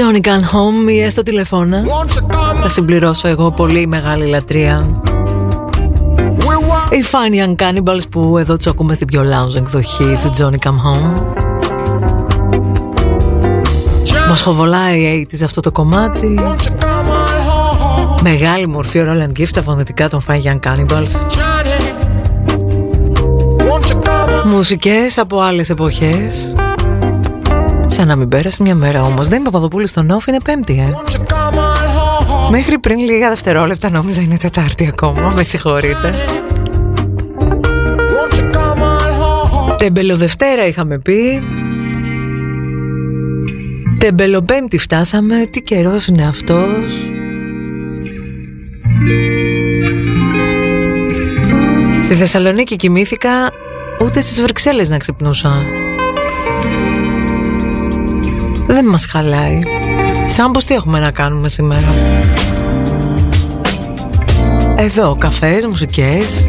Johnny Come Home ή έστω τηλεφώνα. Θα συμπληρώσω εγώ πολύ μεγάλη λατρεία. Οι Fan Young Cannibals, που εδώ τους ακούμε στην πιο lounge εκδοχή του Johnny Come Home. Μας χοβολάει η 80's αυτό το κομμάτι. Μεγάλη μορφή ο Roland Gift, τα φωνητικά των Fan Young Cannibals. Μουσικές από άλλες εποχές. Σαν να μην πέρασε μια μέρα όμως. Δέμη Παπαδοπούλου στον Off, είναι Πέμπτη, Μέχρι πριν λίγα δευτερόλεπτα νόμιζα είναι Τετάρτη ακόμα. Με συγχωρείτε. Τεμπελοδευτέρα είχαμε πει. Τεμπελοπέμπτη φτάσαμε. Τι καιρός είναι αυτός. Στη Θεσσαλονίκη κοιμήθηκα. Ούτε στις Βρυξέλλες να ξυπνούσα. Δεν μας χαλάει. Σαν πως τι έχουμε να κάνουμε σήμερα. Εδώ καφές, μουσικές.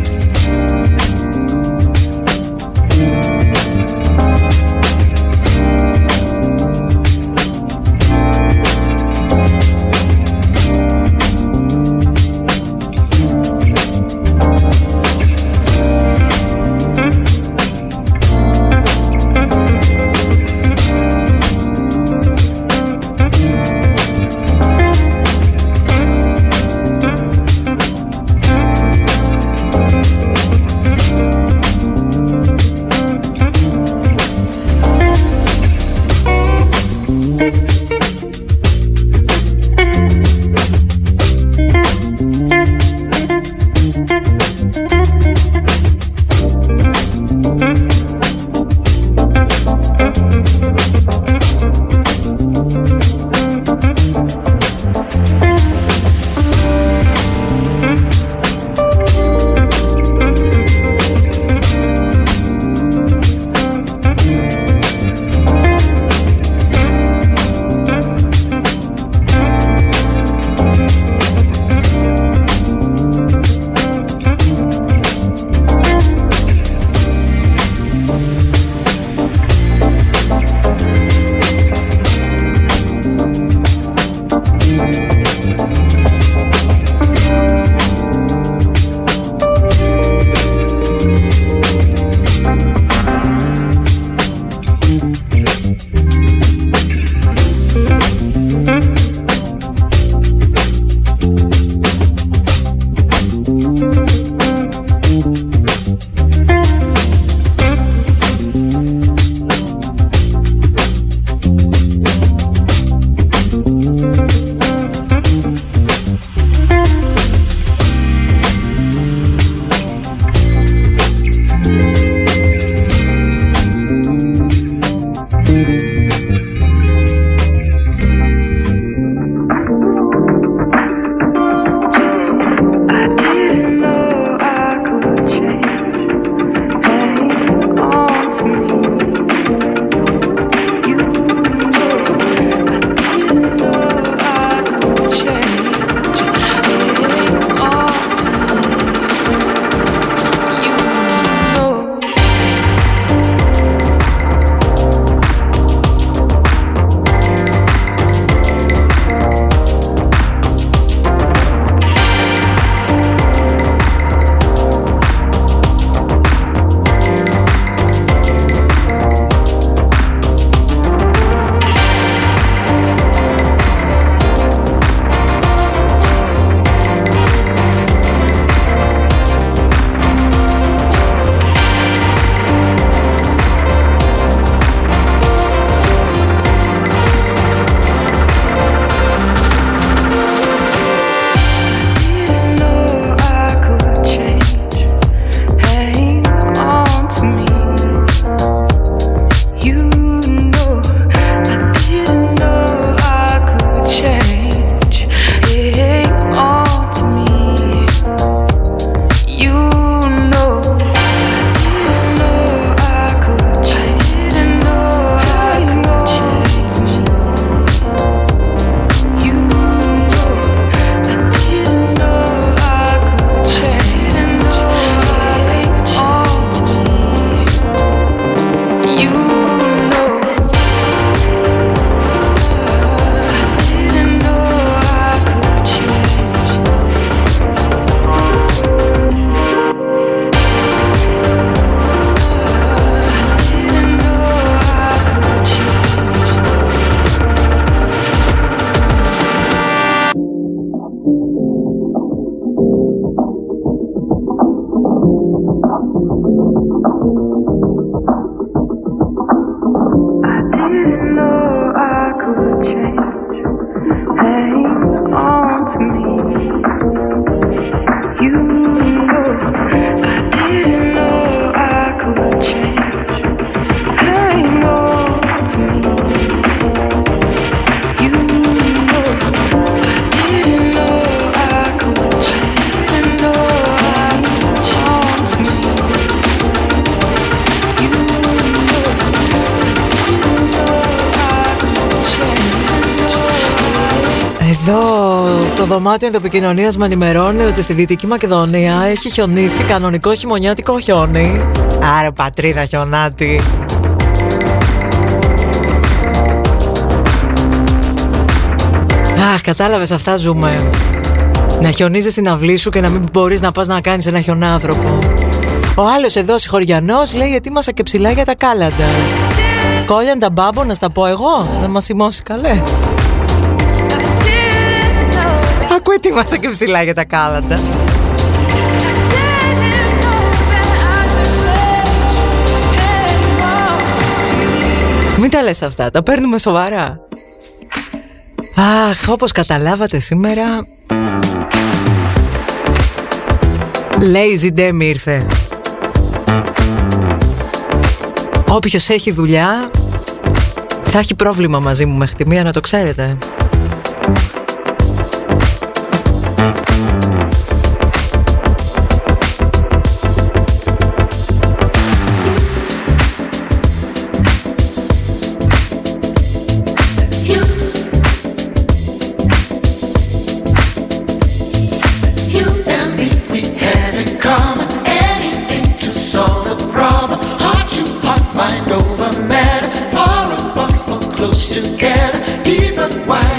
Το δωμάτιο ενδοπικοινωνίας με ενημερώνει ότι στη Δυτική Μακεδονία έχει χιονίσει κανονικό χειμωνιάτικο χιόνι. Άρα πατρίδα χιονάτη. Αχ, κατάλαβες, αυτά ζούμε. Να χιονίζεις στην αυλή σου και να μην μπορείς να πας να κάνεις ένα χιονάνθρωπο. Ο άλλος εδώ συγχωριανός λέει ετοίμασα και ψηλά για τα κάλαντα. Κόλιαντα μπάμπο να στα πω εγώ, θα μας σημώσει καλέ. Ακούω ετοίμασα και ψηλά για τα κάλαντα. Μην τα λες αυτά, τα παίρνουμε σοβαρά. Αχ, όπως καταλάβατε σήμερα Lazy Demi ήρθε. Όποιος έχει δουλειά θα έχει πρόβλημα μαζί μου μέχρι τη μία, να το ξέρετε. Mind over matter, far apart or close together, either way.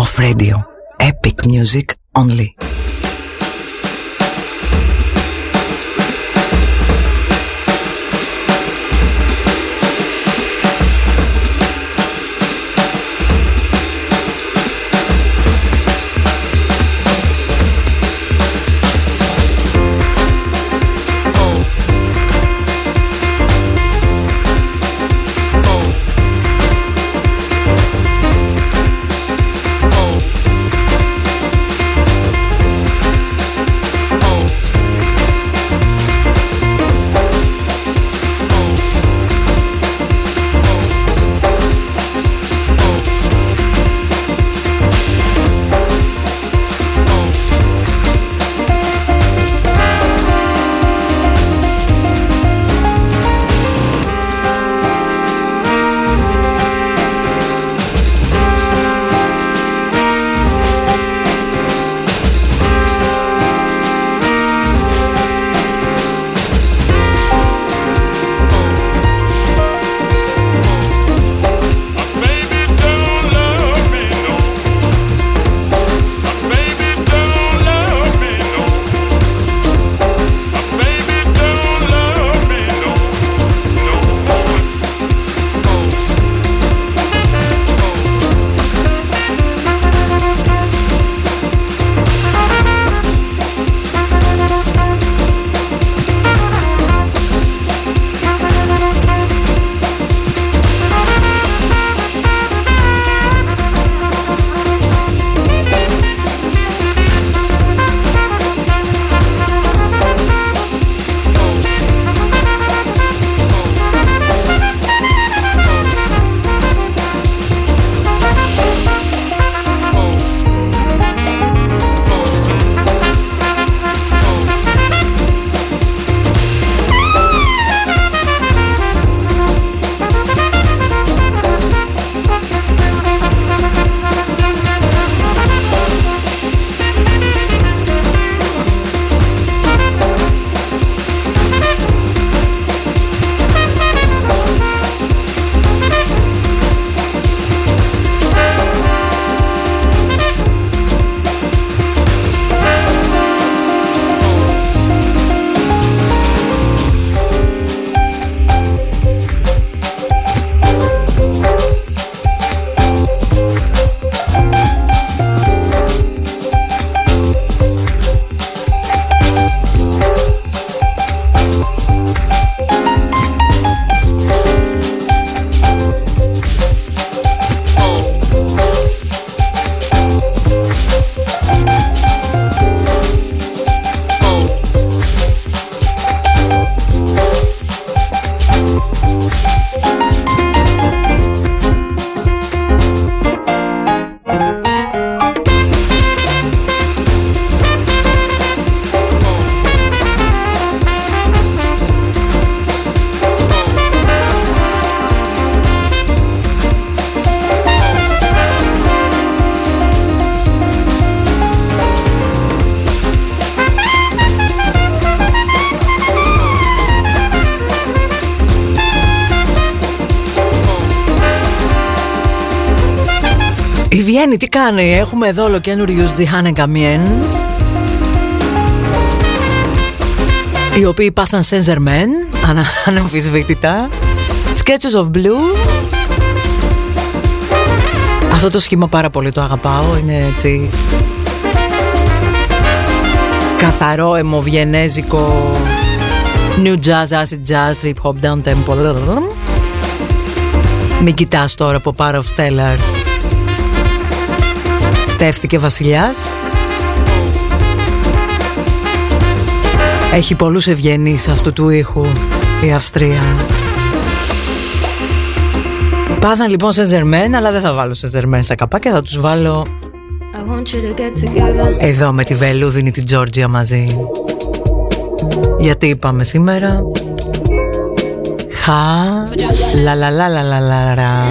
Off Radio. Epic music only. Τι κάνει, έχουμε εδώ ολοκαινούριους Τζιχάνε Καμιέν, οι οποίοι πάθαν Σεν Ζερμέν, αναμφισβήτητα. Sketches of Blue. Αυτό το σχήμα πάρα πολύ το αγαπάω, είναι έτσι καθαρό, αιμοβιενέζικο, new jazz, acid jazz, trip hop, down tempo. Μην κοιτάς τώρα από Power of Stellar. Στέφθηκε βασιλιάς. Έχει πολλούς ευγενείς αυτού του ήχου η Αυστρία. Πάθαν λοιπόν σε Ζερμέν, αλλά δεν θα βάλω σε Ζερμέν στα καπάκια, θα τους βάλω εδώ με τη βελούδινη την Τζόρτζια μαζί. Γιατί είπαμε σήμερα χα λα λα λα λα λα λα λα.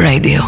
Radio.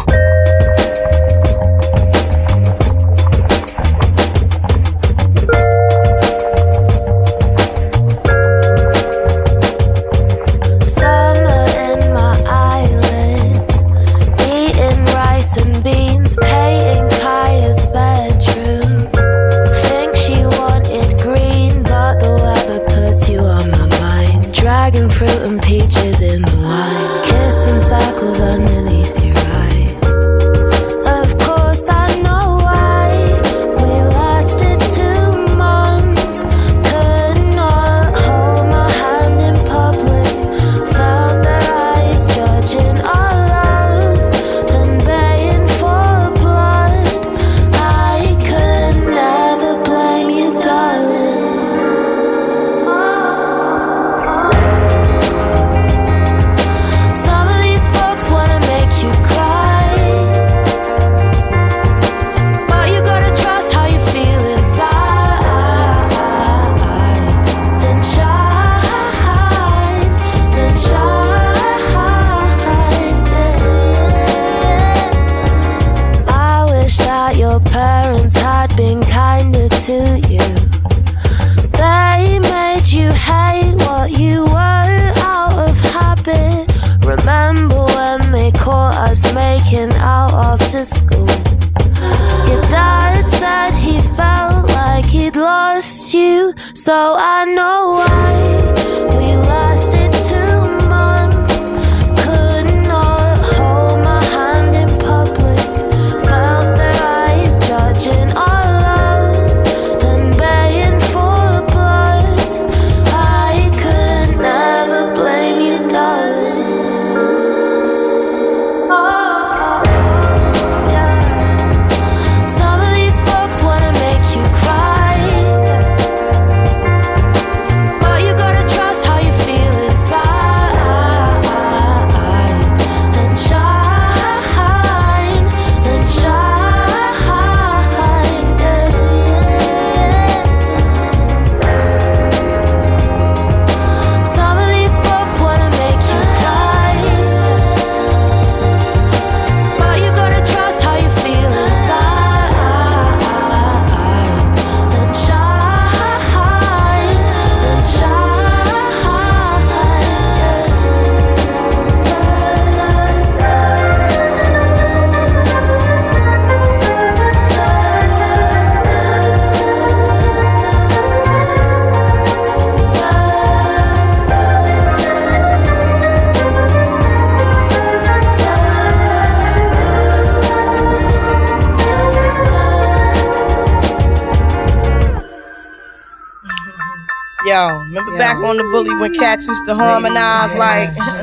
On the bully when cats used to harmonize like my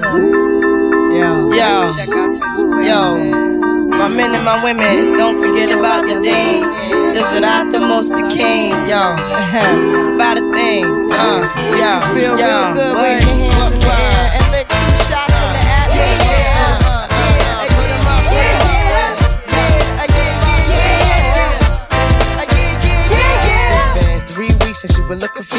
men and my women, don't forget about the dame. This is not the most the king, yo. It's about a thing, feel real good with your hands in the air and lick two shots in the atmosphere. Since you were looking for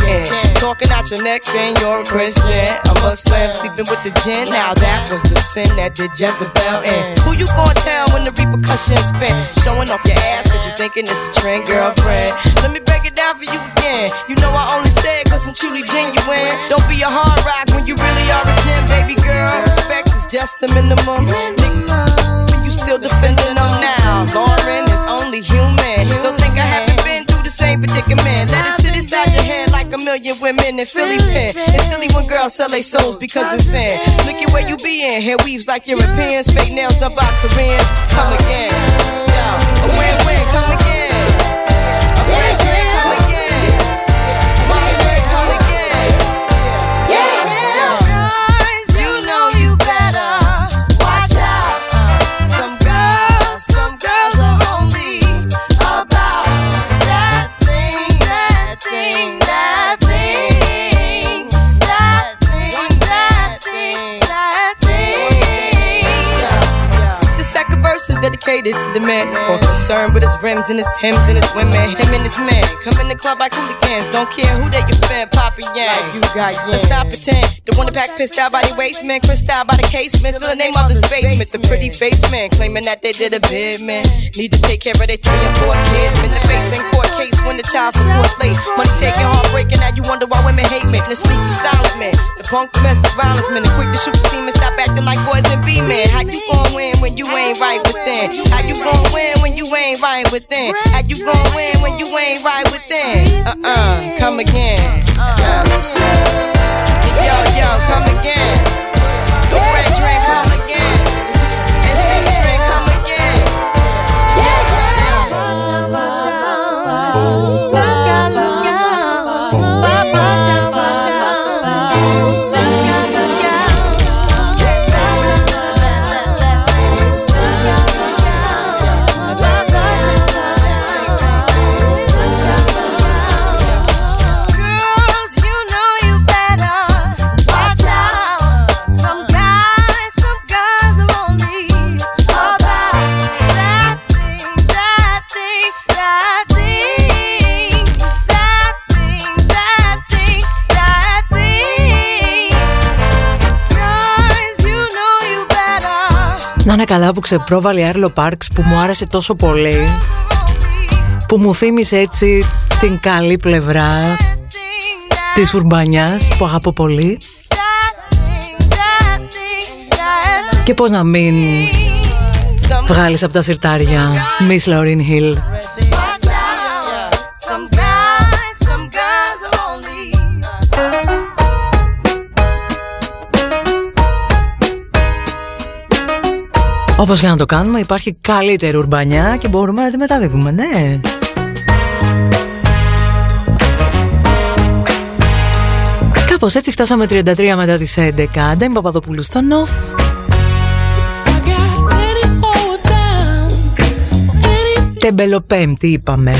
can. Talking out your neck saying you're a Christian, a Muslim, sleeping with the gin. Now that was the sin that did Jezebel in. Who you gon' tell when the repercussions spin? Showing off your ass cause you thinking it's a trend, girlfriend. Let me break it down for you again. You know I only say it cause I'm truly genuine. Don't be a hard rock when you really are a gem, baby girl. Respect is just the minimum. Nigga, you still defending them now. Lauren is only human. Don't think I haven't been through the same predicament. Let it sit inside your head like a million women in Philly pen. It's silly when girls sell their souls because it's sin. Look at where you be in. Hair weaves like Europeans. Fake nails done by Koreans. Come again. A win-win. Come again. related to the man. All concerned with his rims and his Timbs and his women. Him and his man. Come in the club like hooligans. Don't care who they your fan, Papa Yang. Like you got Yang. Let's stop pretend. The one that pack pissed out by the waist, man. Crissed out by the casement. Still the name of this basement. The pretty face man. Claiming that they did a bid, man. Need to take care of their 3 and 4 kids. Been the face in court case when the child support late. Money taking, heartbreaking. Now you wonder why women hate men. The sneaky silent man. The punk domestic violence man. The quick to shoot semen. Stop acting like boys and be men. How you gon' win when you ain't right within? How you gon' win when you ain't right within? How you gon' win when you ain't right within? Come again. Yo, yo, come again. The red train, come again. And sister, come again. Να είναι καλά που ξεπρόβαλε η Arlo Parks, που μου άρεσε τόσο πολύ, που μου θύμισε έτσι την καλή πλευρά της ουρμπανιάς που αγαπώ πολύ. Και πώς να μην βγάλεις από τα σιρτάρια Miss Lauryn Hill. Όπως για να το κάνουμε, υπάρχει καλύτερη ουρμπανιά και μπορούμε να τη μεταδίδουμε, ναι. Κάπως έτσι φτάσαμε 33 μετά τις 11. Δέμη Παπαδοπούλου στο Νοφ. Τεμπελοπέμπτη είπαμε.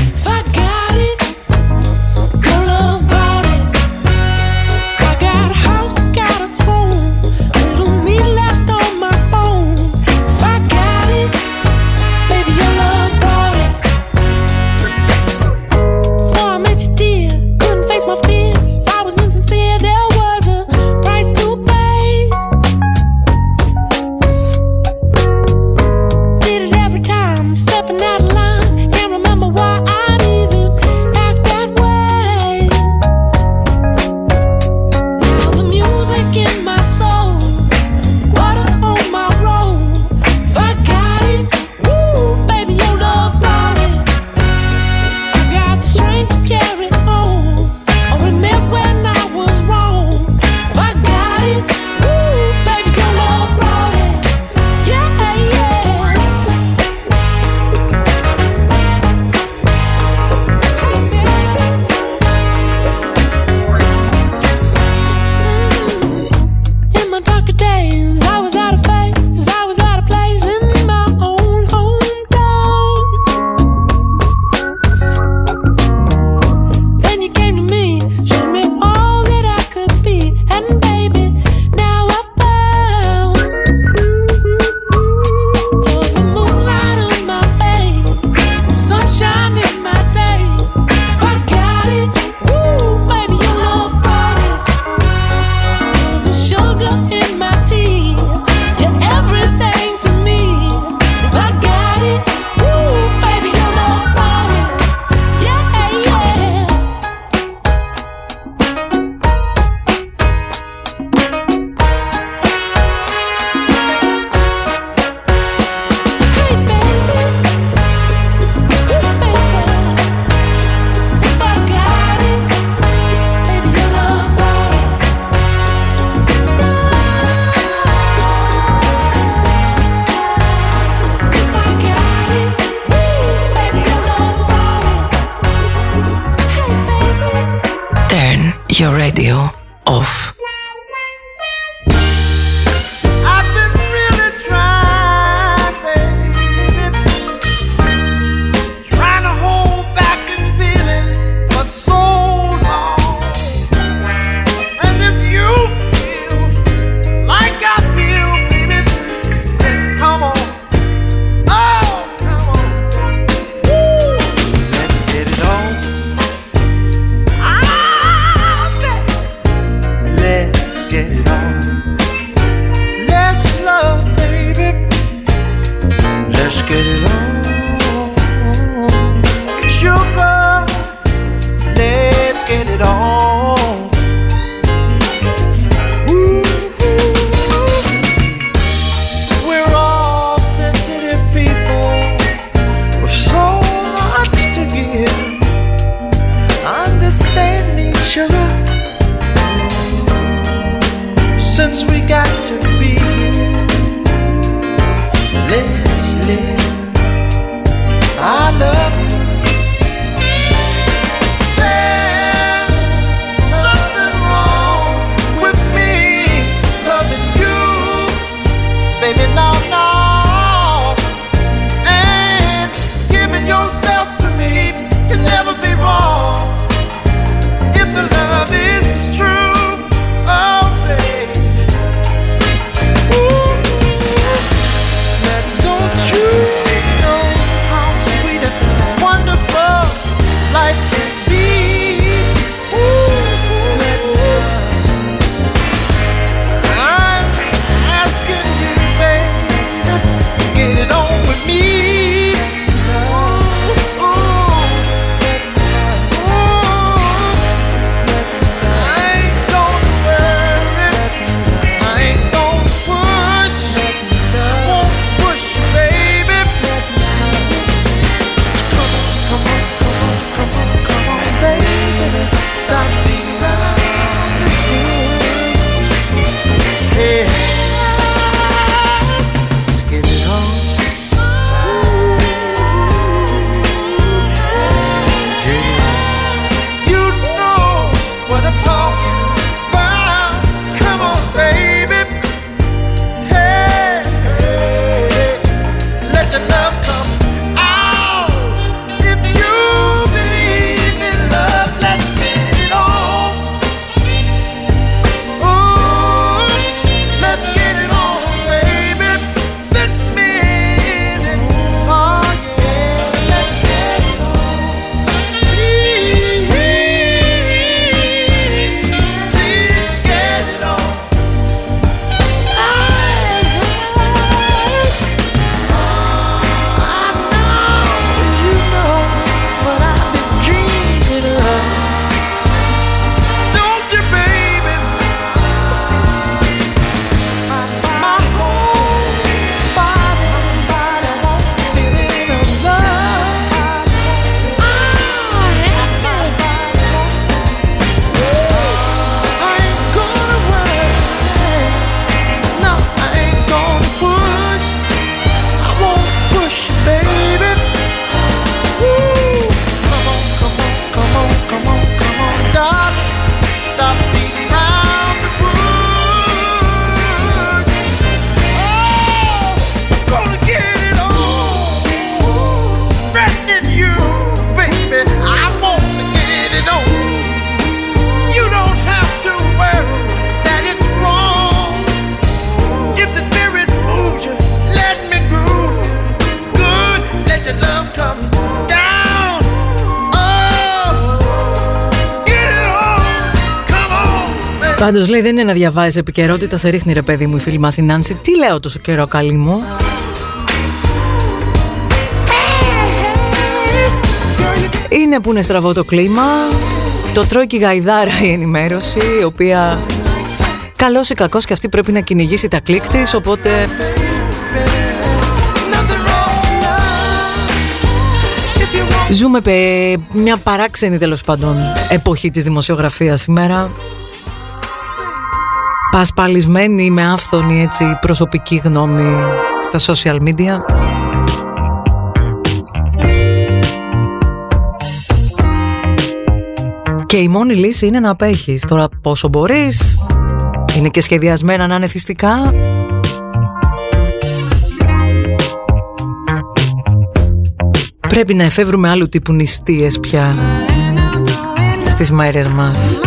Πάντως λέει δεν είναι να διαβάζεις επικαιρότητα, σε ρίχνει ρε παιδί μου η φίλη μας η Νάνση. Τι λέω τόσο καιρό καλή μου. Είναι που είναι στραβό το κλίμα. Το τρώει και η γαϊδάρα η ενημέρωση, η οποία καλός ή κακός και αυτή πρέπει να κυνηγήσει τα κλικ της, οπότε... Ζούμε μια παράξενη τέλος πάντων εποχή της δημοσιογραφίας σήμερα. Πασπαλισμένη με άφθονη έτσι προσωπική γνώμη στα social media. Και η μόνη λύση είναι να απέχεις. Τώρα πόσο μπορείς, είναι και σχεδιασμένα να είναι θυστικά. Πρέπει να εφεύρουμε άλλου τύπου νηστείες πια στις μέρες μας.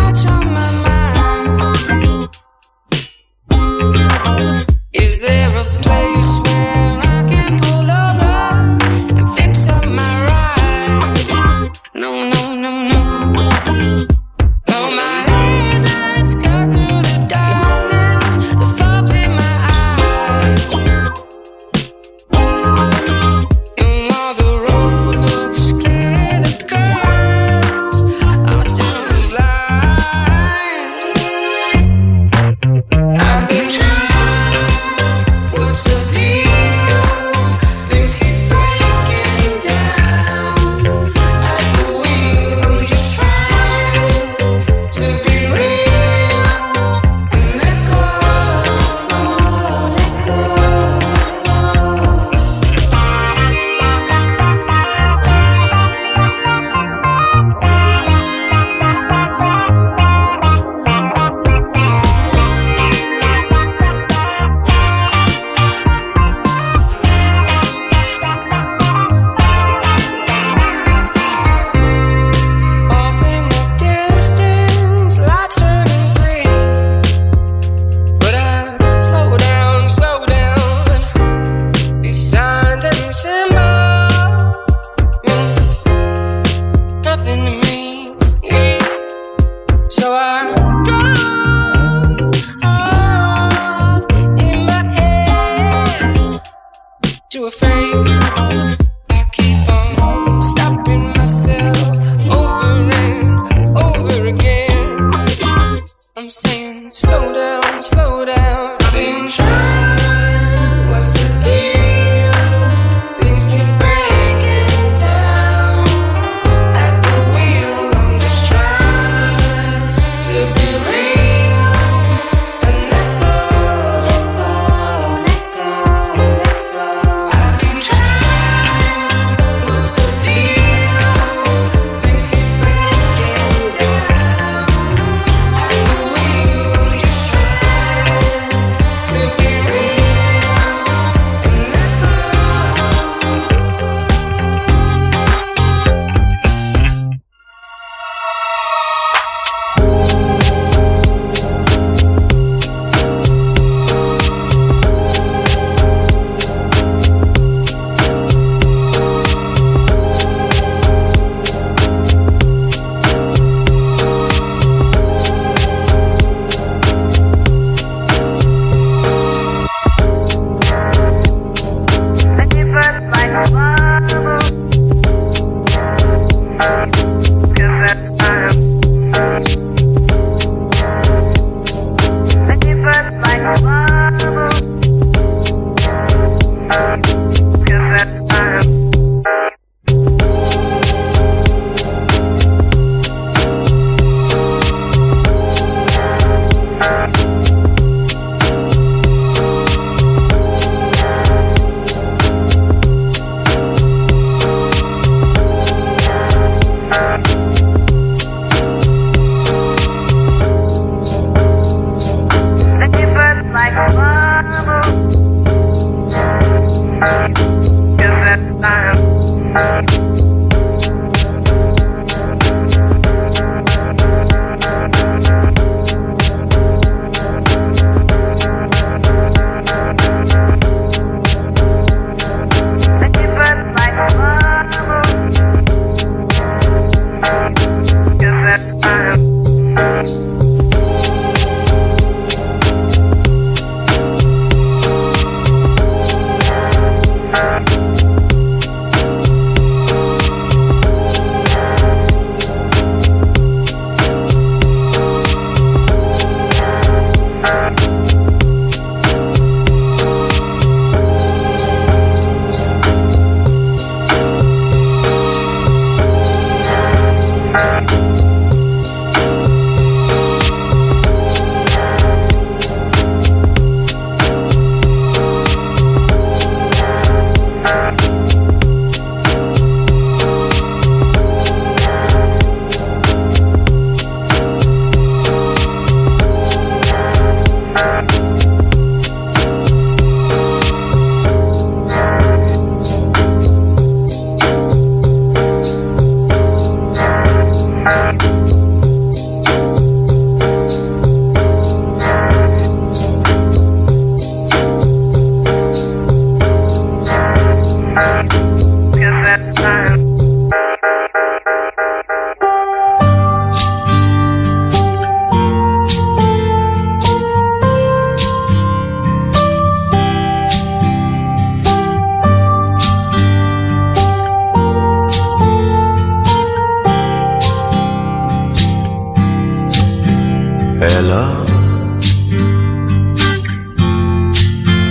Hello,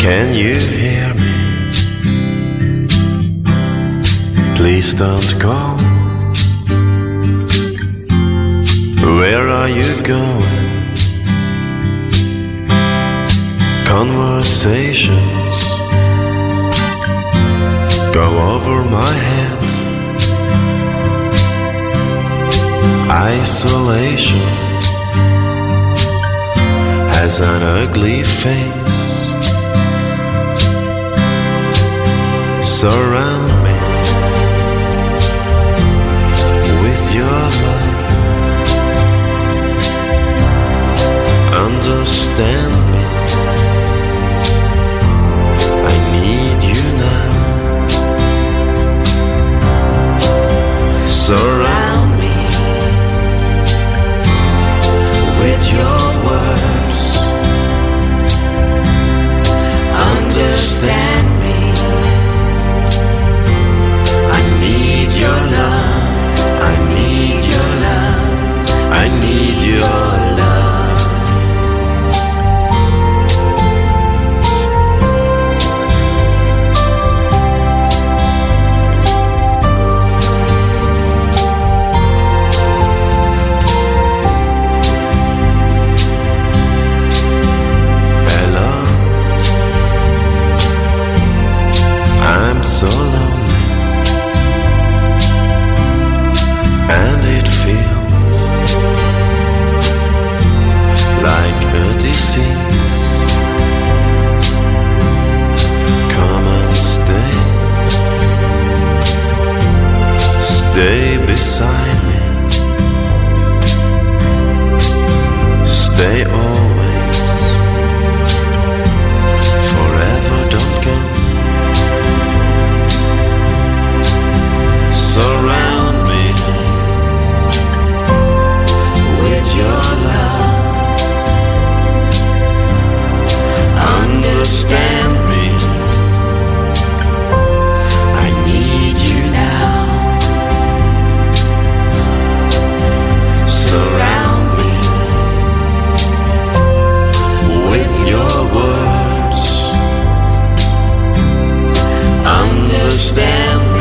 can you hear me? Please don't go. Where are you going? Conversations go over my head. Isolation has an ugly face. Surround me with your love. Understand me, I need you now. Surround me with your words. Understand me, I need your love. I need your love. I need your love. So lonely, and it feels like a disease. Come and stay, stay beside me, stay always, forever, don't go. Surround me with your love. Understand me, I need you now. Surround me with your words. Understand me,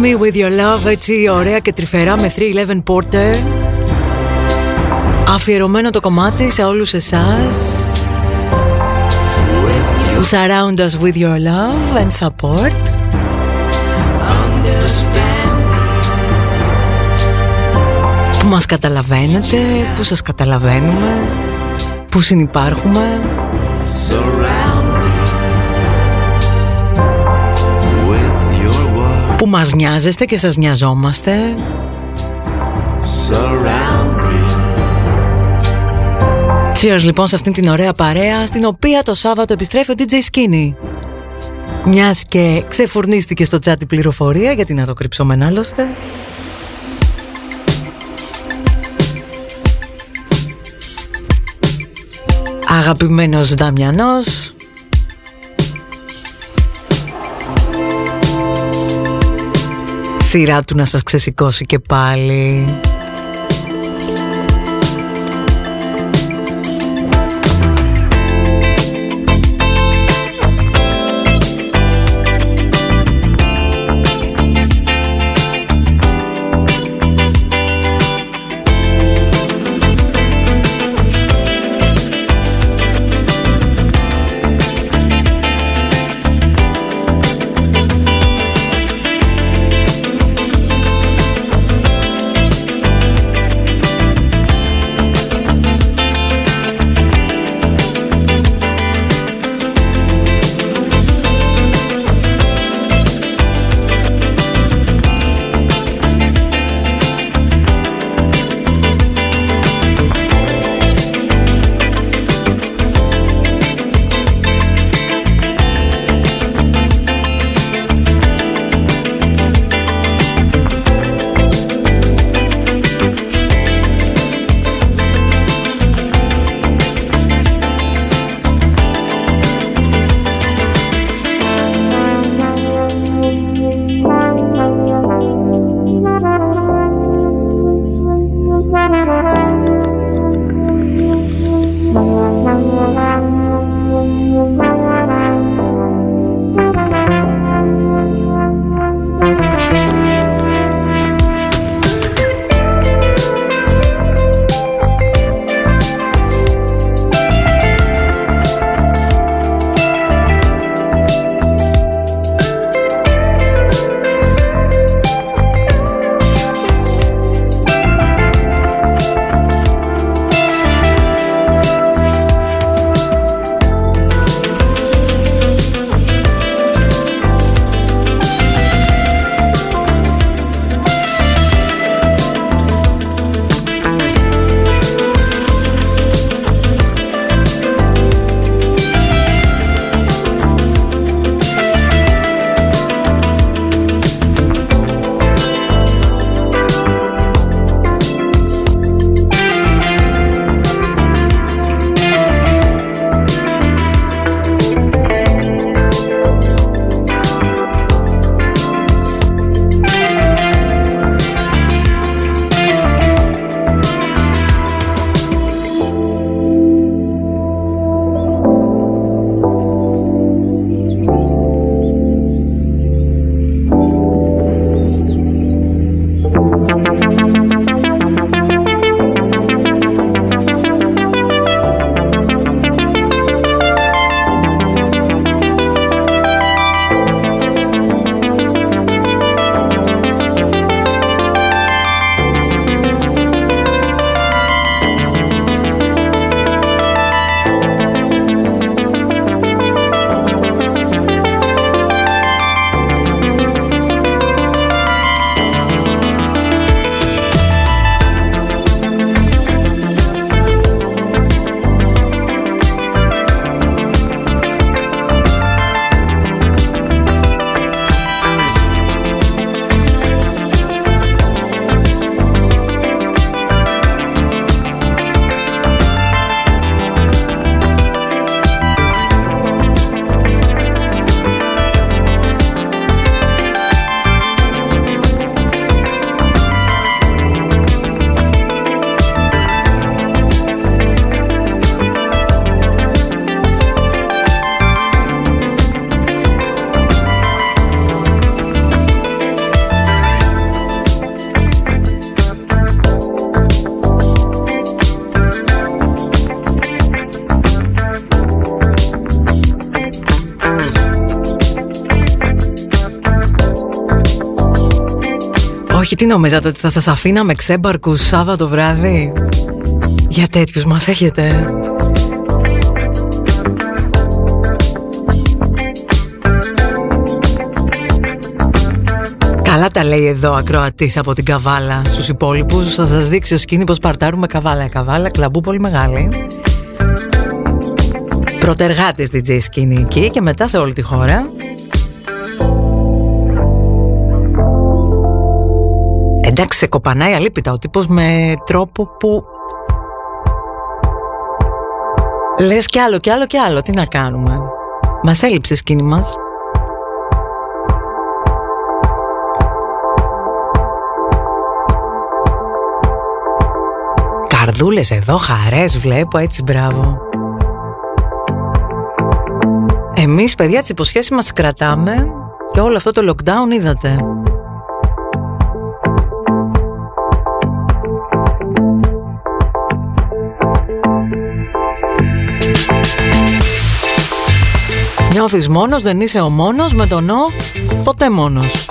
Me With Your Love, έτσι ωραία και τρυφερά με 311 Porter. Αφιερωμένο το κομμάτι σε όλους εσάς. Surround us with your love and support. Που μας καταλαβαίνετε, που σας καταλαβαίνουμε, που συνυπάρχουμε. Που μας νοιάζεστε και σας νοιαζόμαστε. Cheers λοιπόν σε αυτήν την ωραία παρέα, στην οποία το Σάββατο επιστρέφει ο DJ Skinny. Μιας και ξεφουρνίστηκε στο chat η πληροφορία, γιατί να το κρυψόμεν άλλωστε. Αγαπημένος Δαμιανός, σειρά του να σας ξεσηκώσει και πάλι. Όχι, τι νομίζατε, ότι θα σας αφήναμε ξέμπαρκους Σάββατο βράδυ? Για τέτοιους μας έχετε. Καλά τα λέει εδώ ακροατής από την Καβάλα στους υπόλοιπους. Θα σας δείξει ο Σκίνι πως παρτάρουμε Καβάλα. Καβάλα, κλαμπού πολύ μεγάλη. Πρωτεργάτης DJ Skinny εκεί και μετά σε όλη τη χώρα. Εντάξει, σε κοπανάει αλίπητα ο τύπος με τρόπο που... Λες κι άλλο, κι άλλο, κι άλλο. Τι να κάνουμε. Μας έλειψε Skinny μας. Καρδούλες εδώ, χαρές βλέπω, έτσι μπράβο. Εμείς παιδιά τις υποσχέσεις μας κρατάμε και όλο αυτό το lockdown είδατε. Νιώθεις μόνος, δεν είσαι ο μόνος, με τον off, ποτέ μόνος.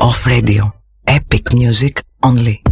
Off Radio. Epic music only.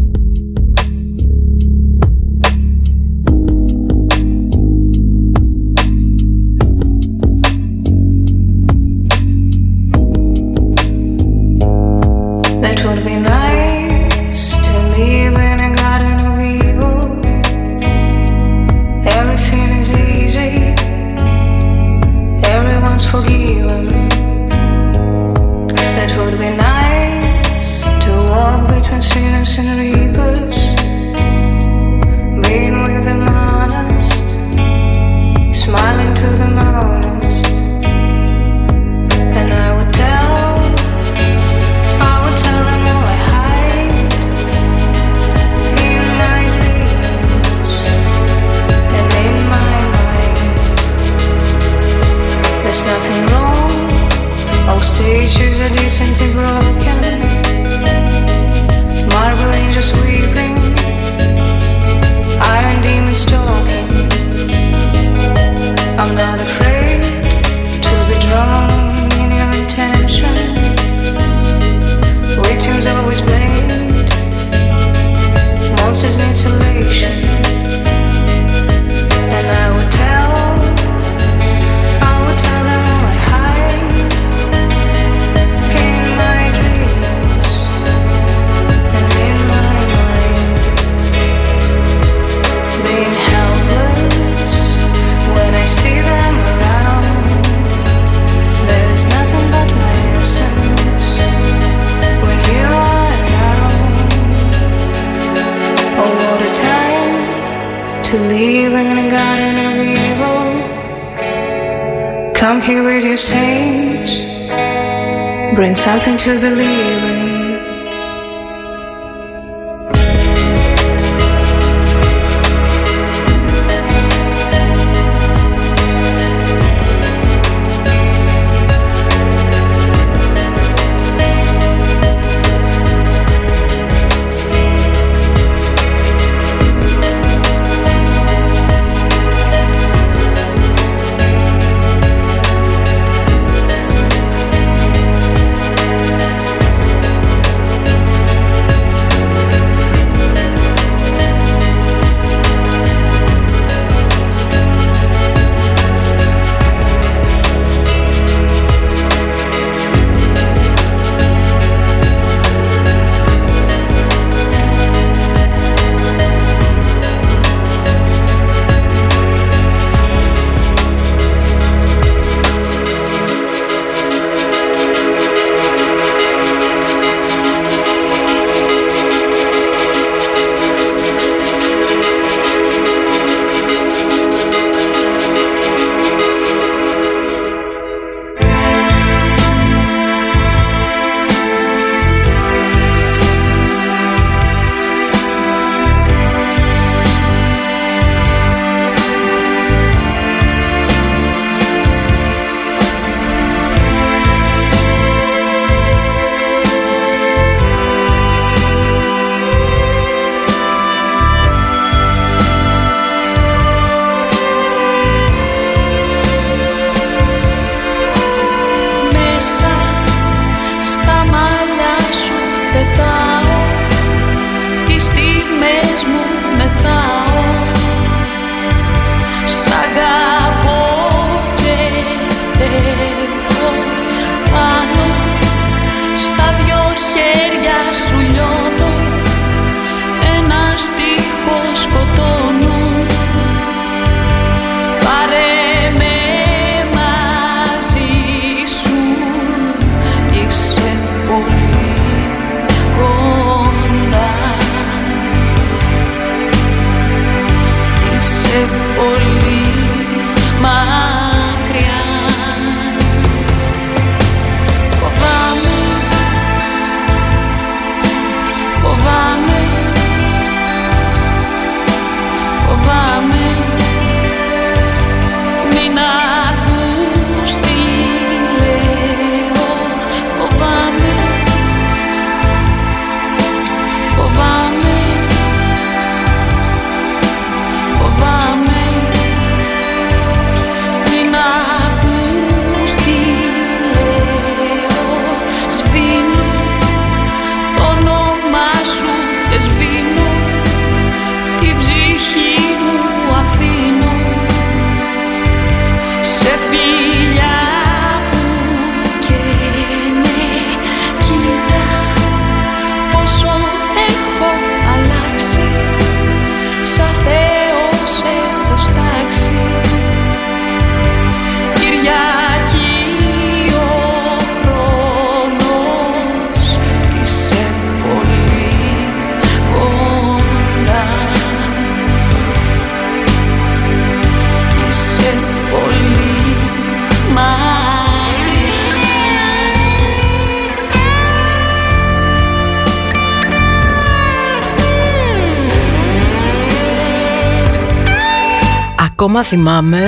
Ακόμα θυμάμαι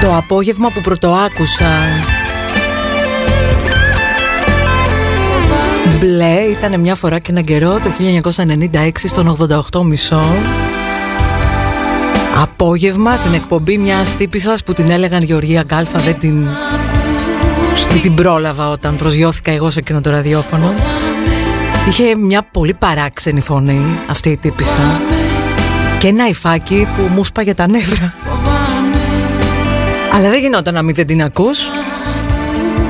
το απόγευμα που πρωτοάκουσα. Μπλε ήταν μια φορά και έναν καιρό, το 1996 στον 88,5. Απόγευμα στην εκπομπή μιας τύπισσας που την έλεγαν Γεωργία Γκάλφα. Δεν την πρόλαβα όταν προσγειώθηκα εγώ σε εκείνο το ραδιόφωνο. Είχε μια πολύ παράξενη φωνή αυτή η τύπισσα και ένα υφάκι που μου σπάγε τα νεύρα. Αλλά δεν γινόταν να μην την ακούς.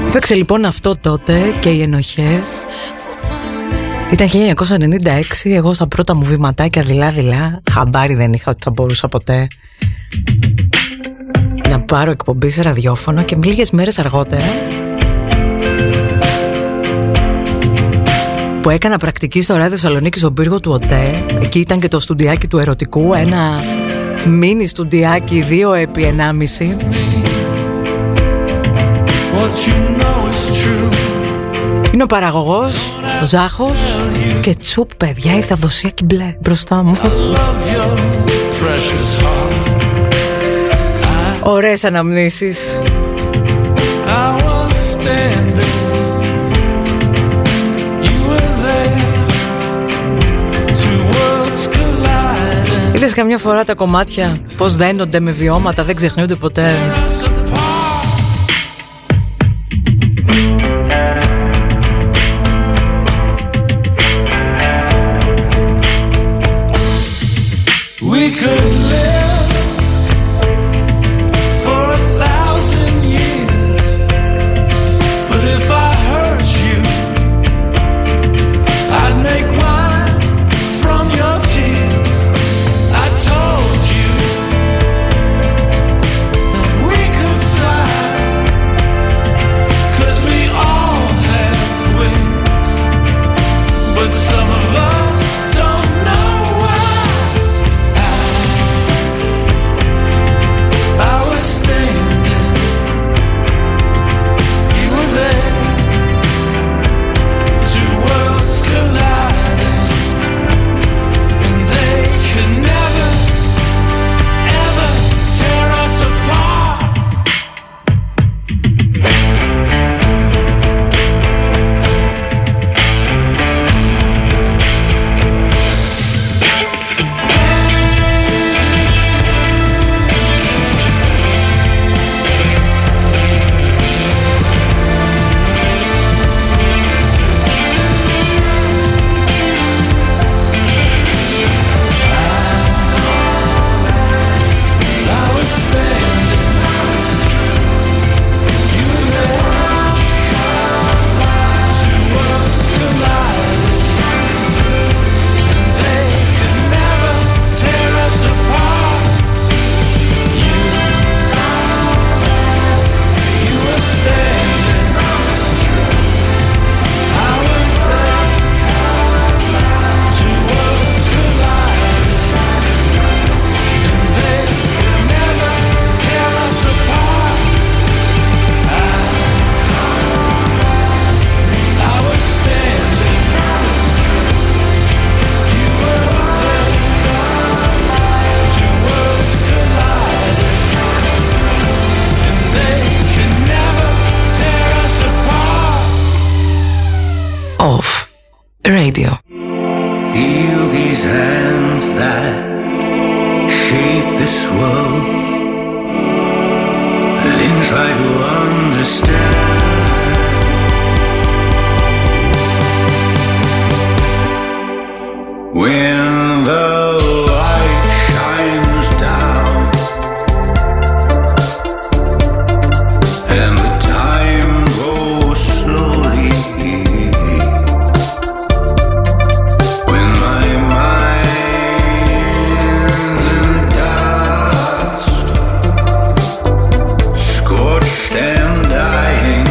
Έπαιξε λοιπόν αυτό τότε και οι ενοχές. Ήταν 1996, εγώ στα πρώτα μου βηματάκια δειλά-δειλά, χαμπάρι δεν είχα ότι θα μπορούσα ποτέ να πάρω εκπομπή σε ραδιόφωνο, και λίγες μέρες αργότερα που έκανα πρακτική στο Ράδιο Θεσσαλονίκη στον πύργο του ΟΤΕ, εκεί ήταν και το στουντιάκι του ερωτικού, ένα μίνι στουντιάκι 2x1,5. Είναι ο παραγωγός, ο Ζάχος, και τσουπ παιδιά, η Θαδοσιακή Μπλε μπροστά μου. Ωραίες αναμνήσεις. Είδες καμιά φορά τα κομμάτια πώς δένονται με βιώματα, δεν ξεχνιούνται ποτέ. And dying.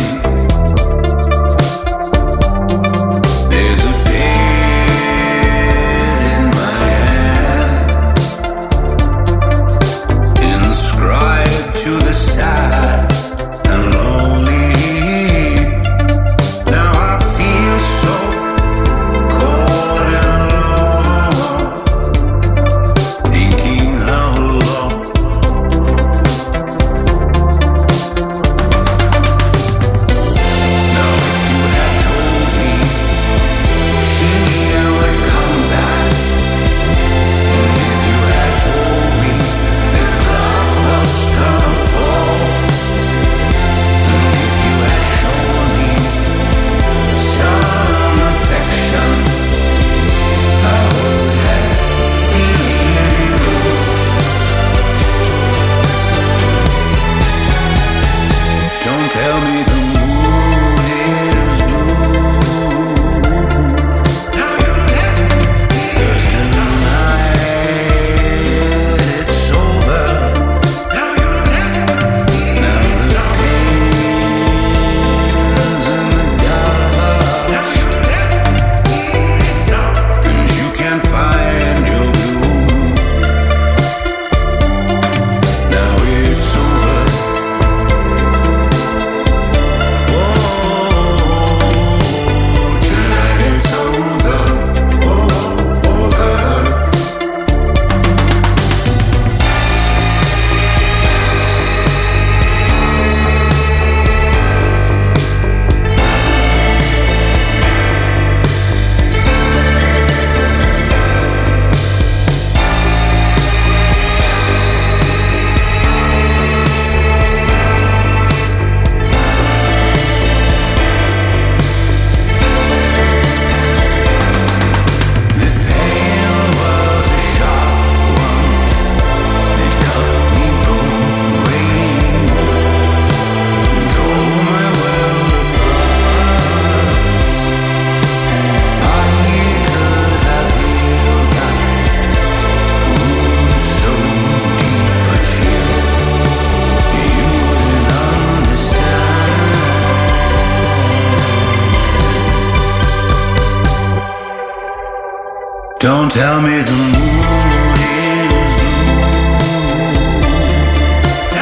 Don't tell me the moon is blue,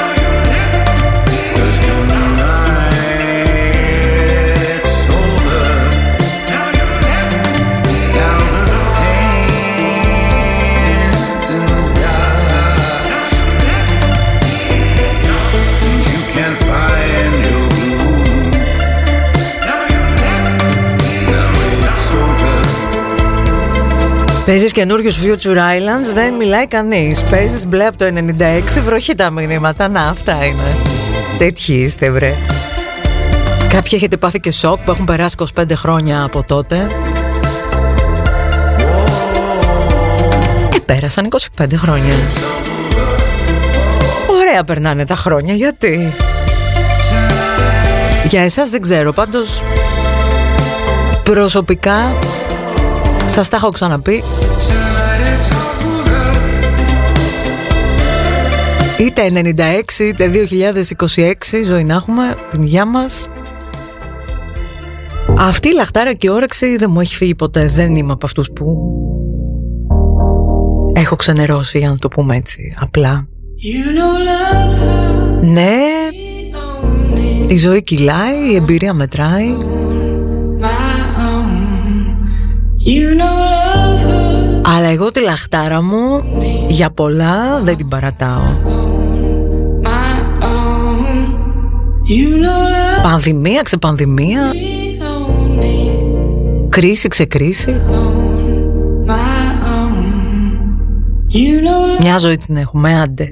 'cause tonight's over. Count the pains in the dark, since you can't find your blue. Now it's over. Παίζεις καινούριους Future Islands, δεν μιλάει κανείς. Παίζεις μπλε από το 96, βροχή τα μηνύματα. Να, αυτά είναι. Τέτοιοι είστε, βρε. Κάποιοι έχετε πάθει και σοκ που έχουν περάσει 25 χρόνια από τότε. Πέρασαν 25 χρόνια. Ωραία περνάνε τα χρόνια, γιατί? Για εσάς δεν ξέρω, πάντως προσωπικά σας τα έχω ξαναπεί. Είτε 96 είτε 2026, ζωή να έχουμε, την υγεία μας. Αυτή η λαχτάρα και η όρεξη δεν μου έχει φύγει ποτέ. Δεν είμαι από αυτούς που έχω ξενερώσει, για να το πούμε έτσι απλά. Ναι, η ζωή κυλάει, η εμπειρία μετράει. Αλλά εγώ τη λαχτάρα μου για πολλά δεν την παρατάω. Πανδημία ξεπανδημία, κρίση ξεκρίση, μια ζωή την έχουμε, άντε.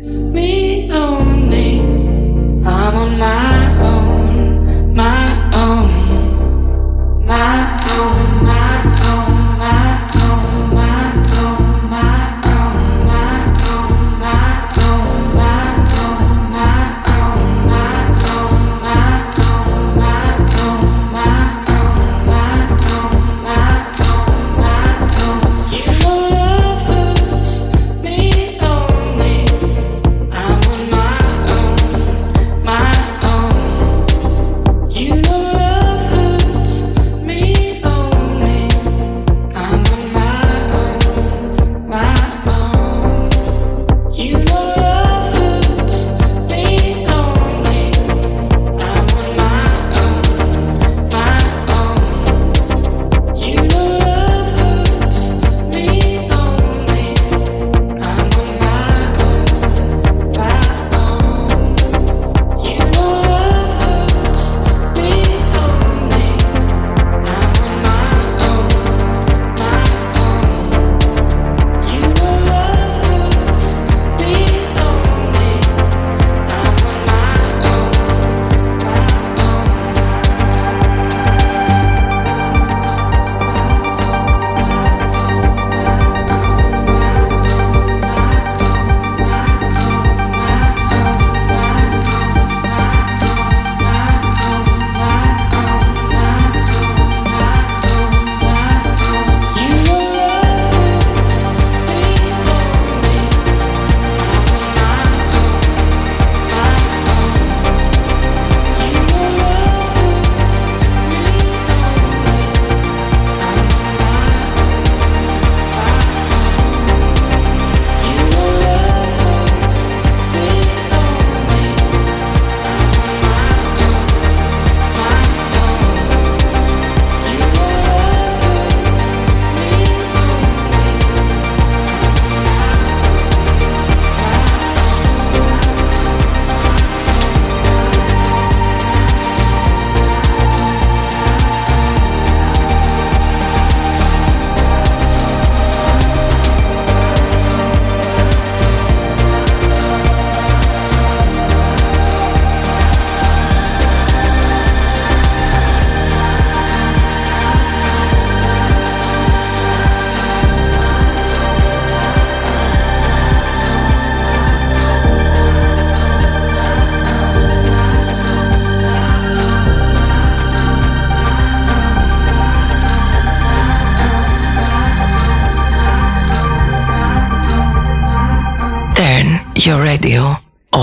Your radio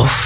off.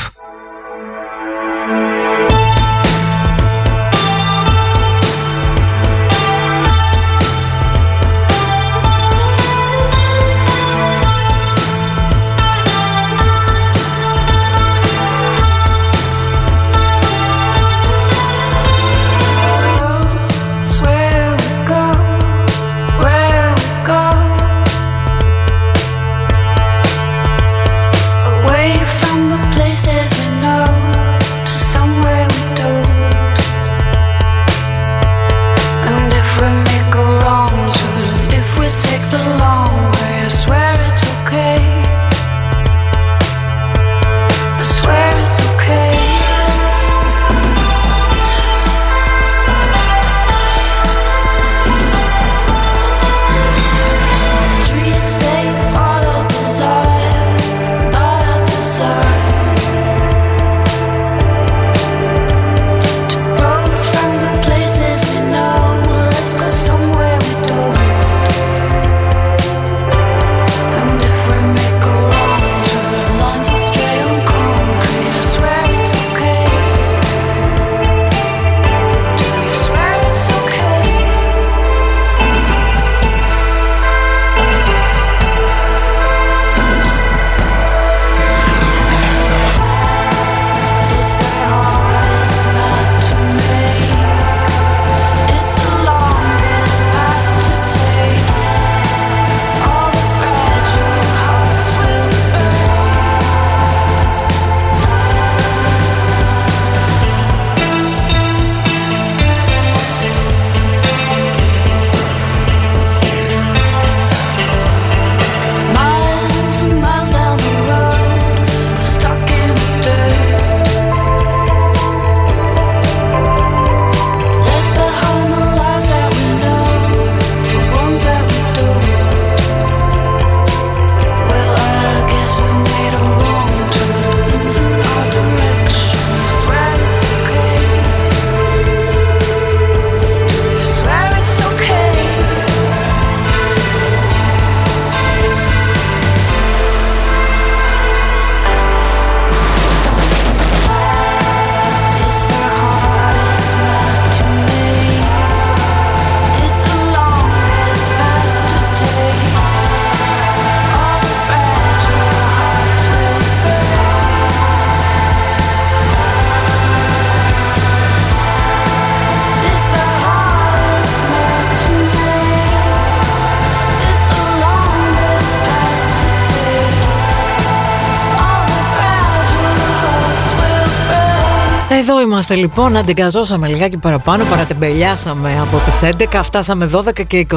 Εδώ είμαστε λοιπόν, αντεγκαζώσαμε λιγάκι παραπάνω, παρατεμπελιάσαμε από τις 11, φτάσαμε 12 και 20.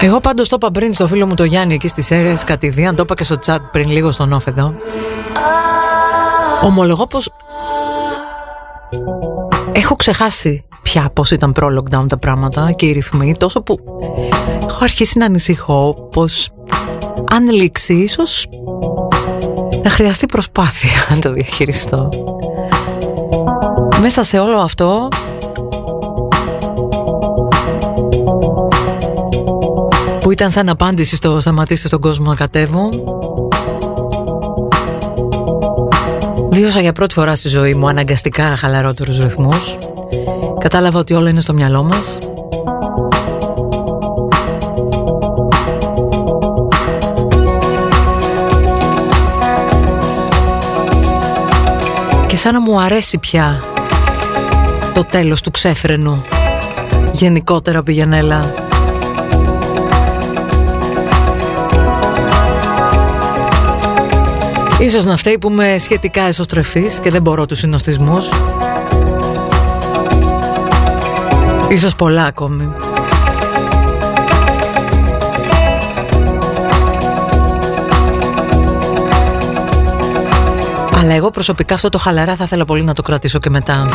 Εγώ πάντως το είπα πριν στο φίλο μου το Γιάννη εκεί στις Σέρρες κατηδίαν, το είπα και στο chat πριν λίγο στον off εδώ. Ομολογώ πως έχω ξεχάσει πια πως ήταν προ-lockdown τα πράγματα και οι ρυθμοί, τόσο που έχω αρχίσει να ανησυχώ πως αν λήξει ίσως να χρειαστεί προσπάθεια να το διαχειριστώ. Μέσα σε όλο αυτό που ήταν σαν απάντηση στο σταματήστε στον κόσμο να κατέβω, βίωσα για πρώτη φορά στη ζωή μου αναγκαστικά χαλαρότερους ρυθμούς. Κατάλαβα ότι όλα είναι στο μυαλό μας. Και σαν να μου αρέσει πια το τέλος του ξέφρενου. Γενικότερα πηγαινέλα. Ίσως να φταίει που είμαι σχετικά εσωστρεφής και δεν μπορώ τους συνοστισμούς. Ίσως πολλά ακόμη. Αλλά εγώ προσωπικά αυτό το χαλαρά θα ήθελα πολύ να το κρατήσω και μετά.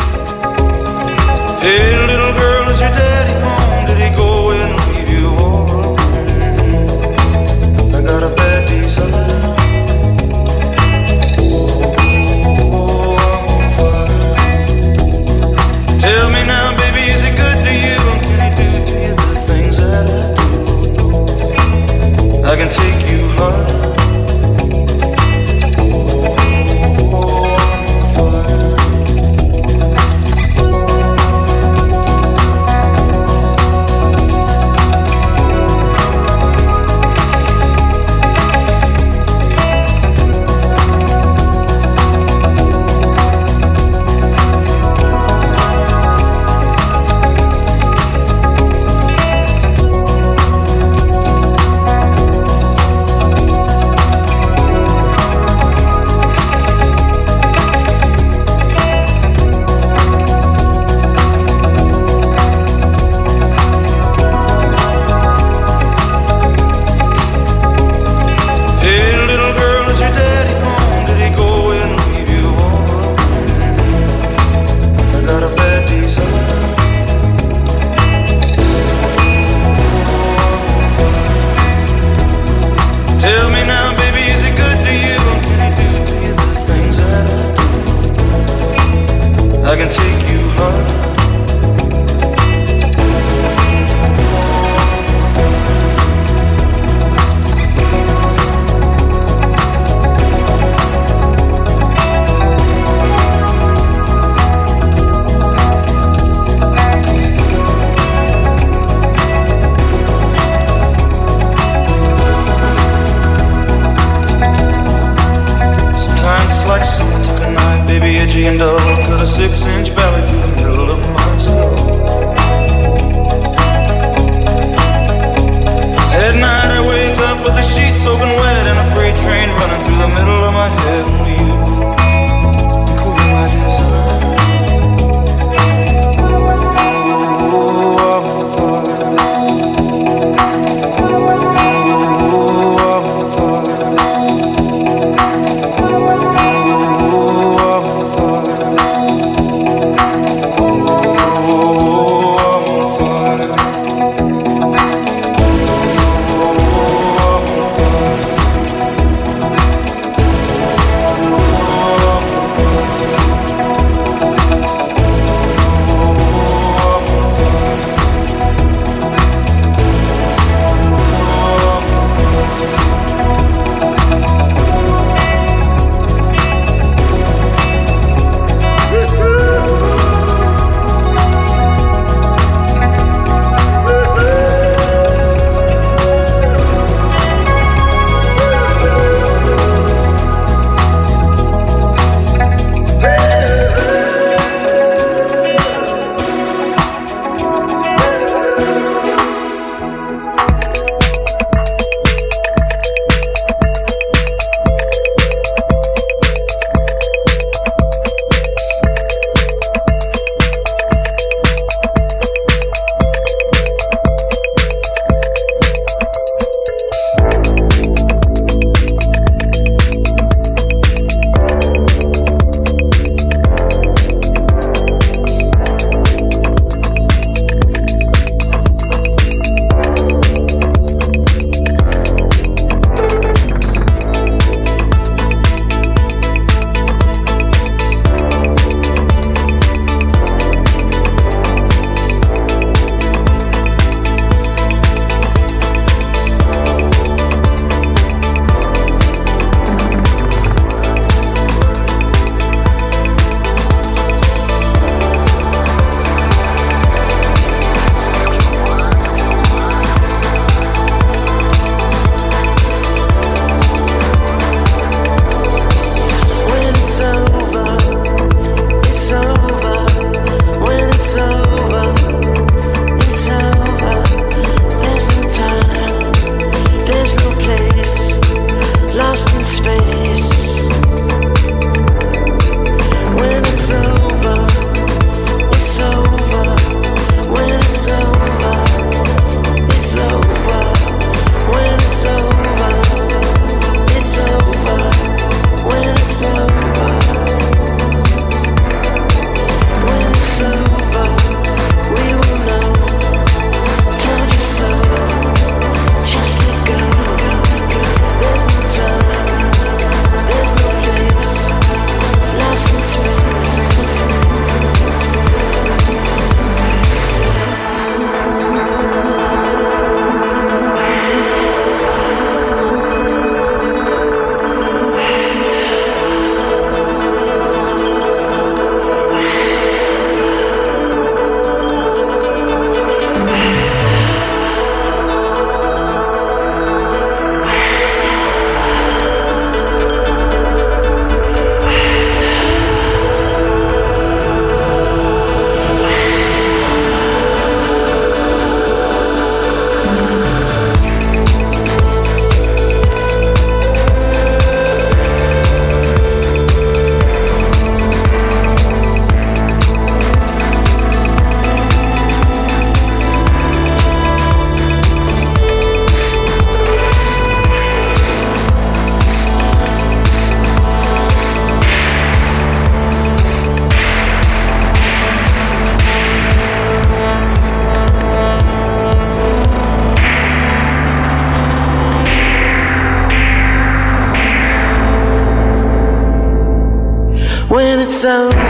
when it's over.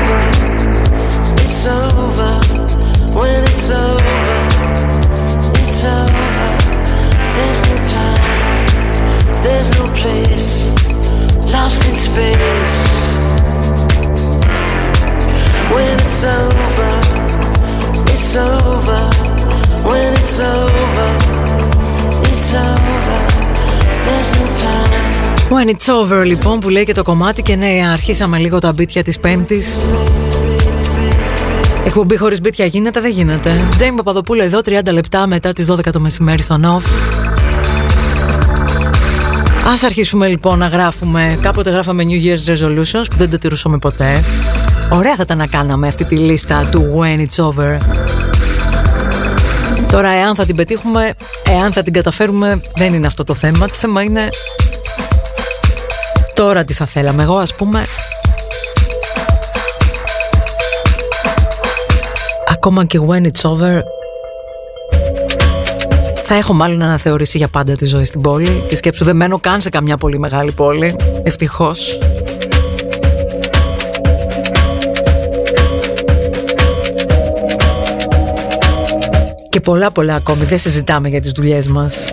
It's over when it's over. It's over. There's no time, there's no place, lost in space. When it's over, it's over. When it's over, it's over. There's no time. When it's over, λοιπόν, που λέει και το κομμάτι. Και ναι, αρχίσαμε λίγο τα μπίτια της Πέμπτης. Εκπομπή χωρίς μπίτια γίνεται, δεν γίνεται. Ντέμη Παπαδοπούλου εδώ, 30 λεπτά μετά τις 12 το μεσημέρι στο Νοφ. Ας αρχίσουμε λοιπόν να γράφουμε. Κάποτε γράφαμε New Year's Resolutions που δεν τα τηρούσαμε ποτέ. Ωραία θα ήταν να κάναμε αυτή τη λίστα του When it's over. Τώρα εάν θα την πετύχουμε, εάν θα την καταφέρουμε, δεν είναι αυτό το θέμα. Το θέμα είναι τώρα τι θα θέλαμε. Εγώ ας πούμε ακόμα και when it's over θα έχω μάλλον αναθεωρήσει για πάντα τη ζωή στην πόλη. Και σκέψου δεν μένω καν σε καμιά πολύ μεγάλη πόλη, ευτυχώς. Και πολλά πολλά ακόμη, δεν συζητάμε για τις δουλειές μας.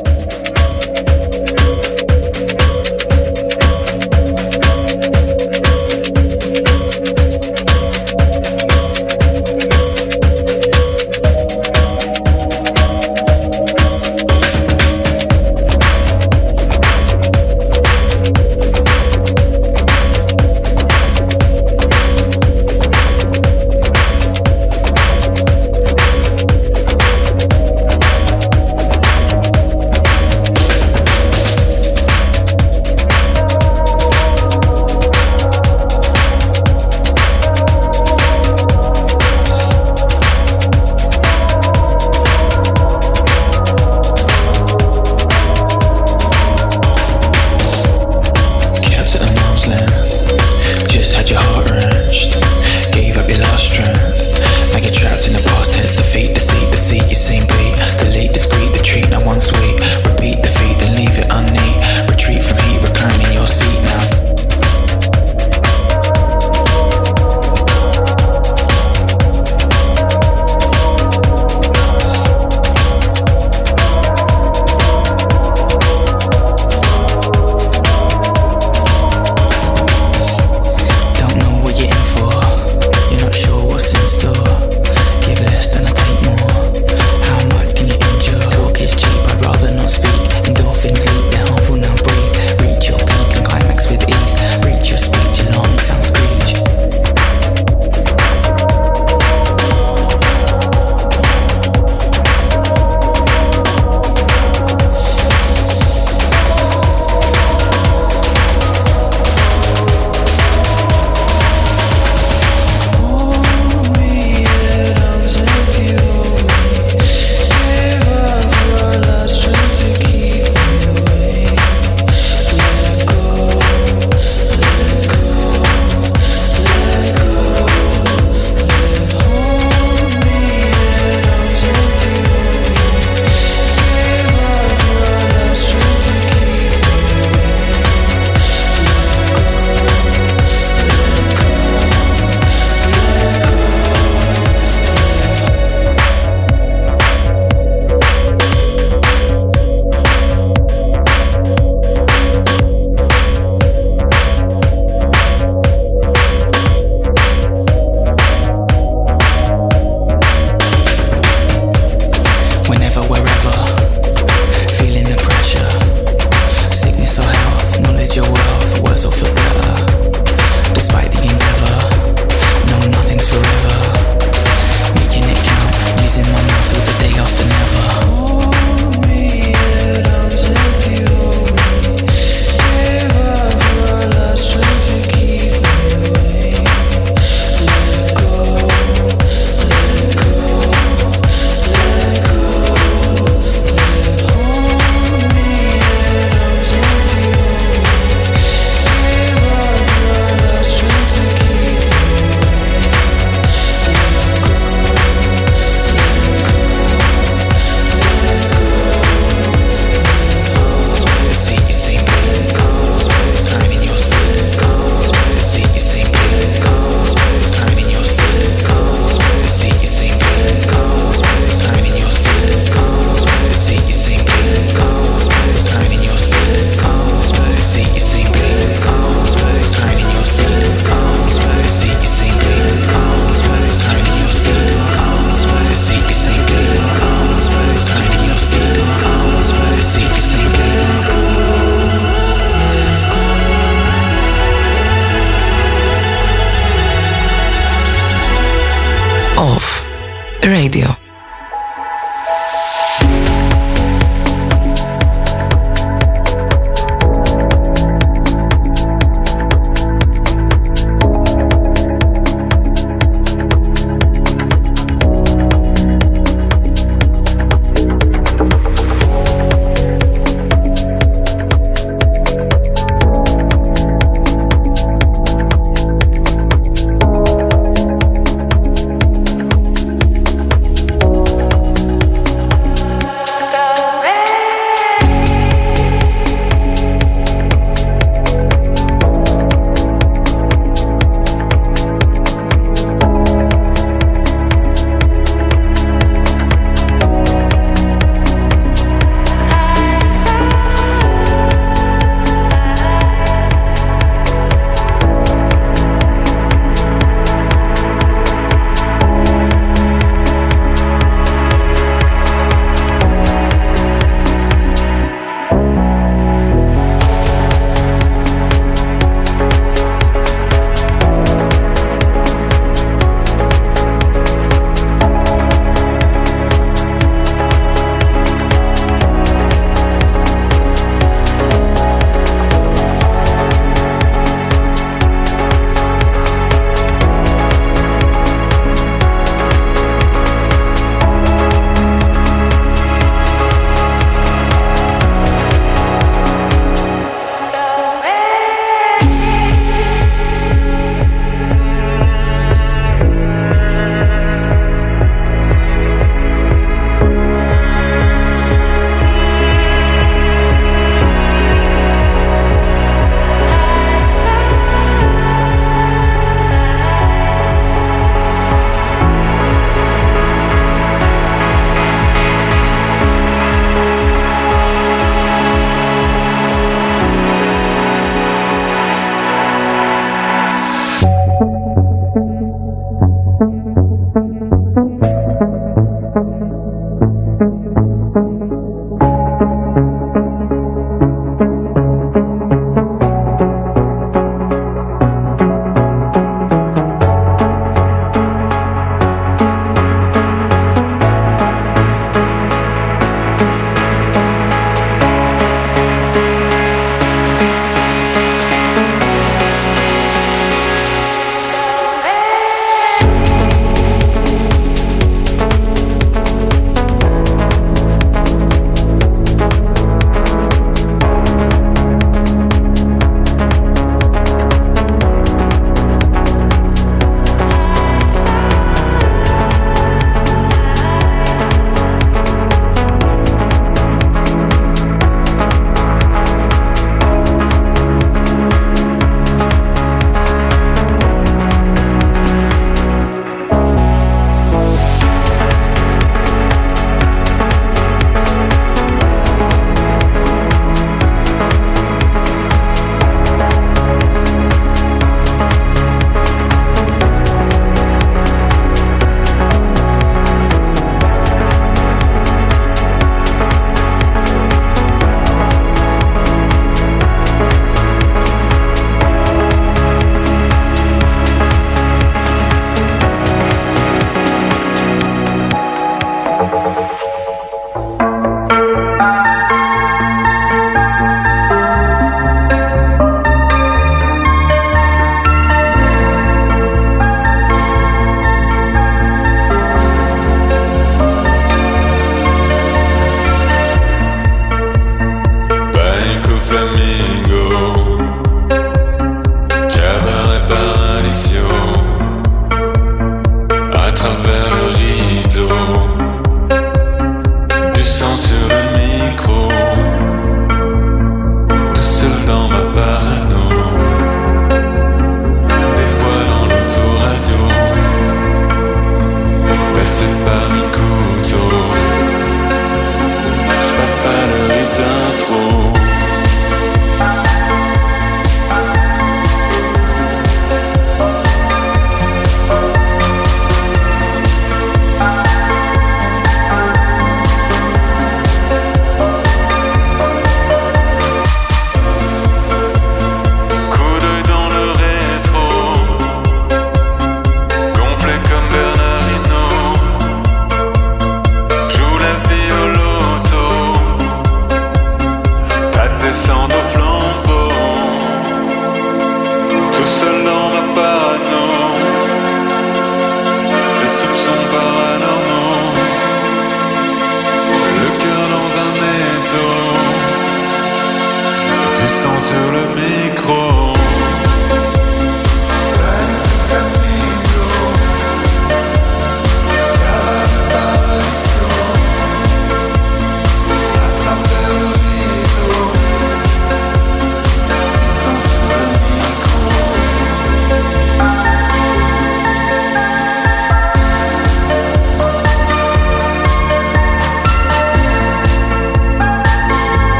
Radio.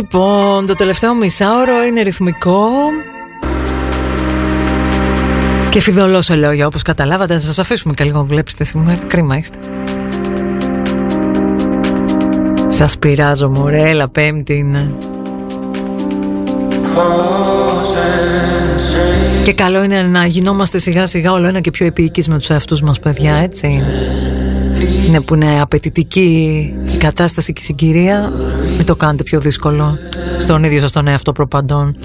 Λοιπόν, το τελευταίο μισάωρο είναι ρυθμικό και φιδωλό σε λόγια, όπως καταλάβατε. Θα σας αφήσουμε και λίγο να δουλέψετε σήμερα. Κρίμα είστε. Σας πειράζω μωρέ, έλα Πέμπτη είναι. Και καλό είναι να γινόμαστε σιγά σιγά όλο ένα και πιο επίοικοι με τους εαυτούς μας, παιδιά, έτσι. Είναι που είναι απαιτητική η κατάσταση και η συγκυρία. Μην το κάνετε πιο δύσκολο στον ίδιο σας τον εαυτό προπαντών.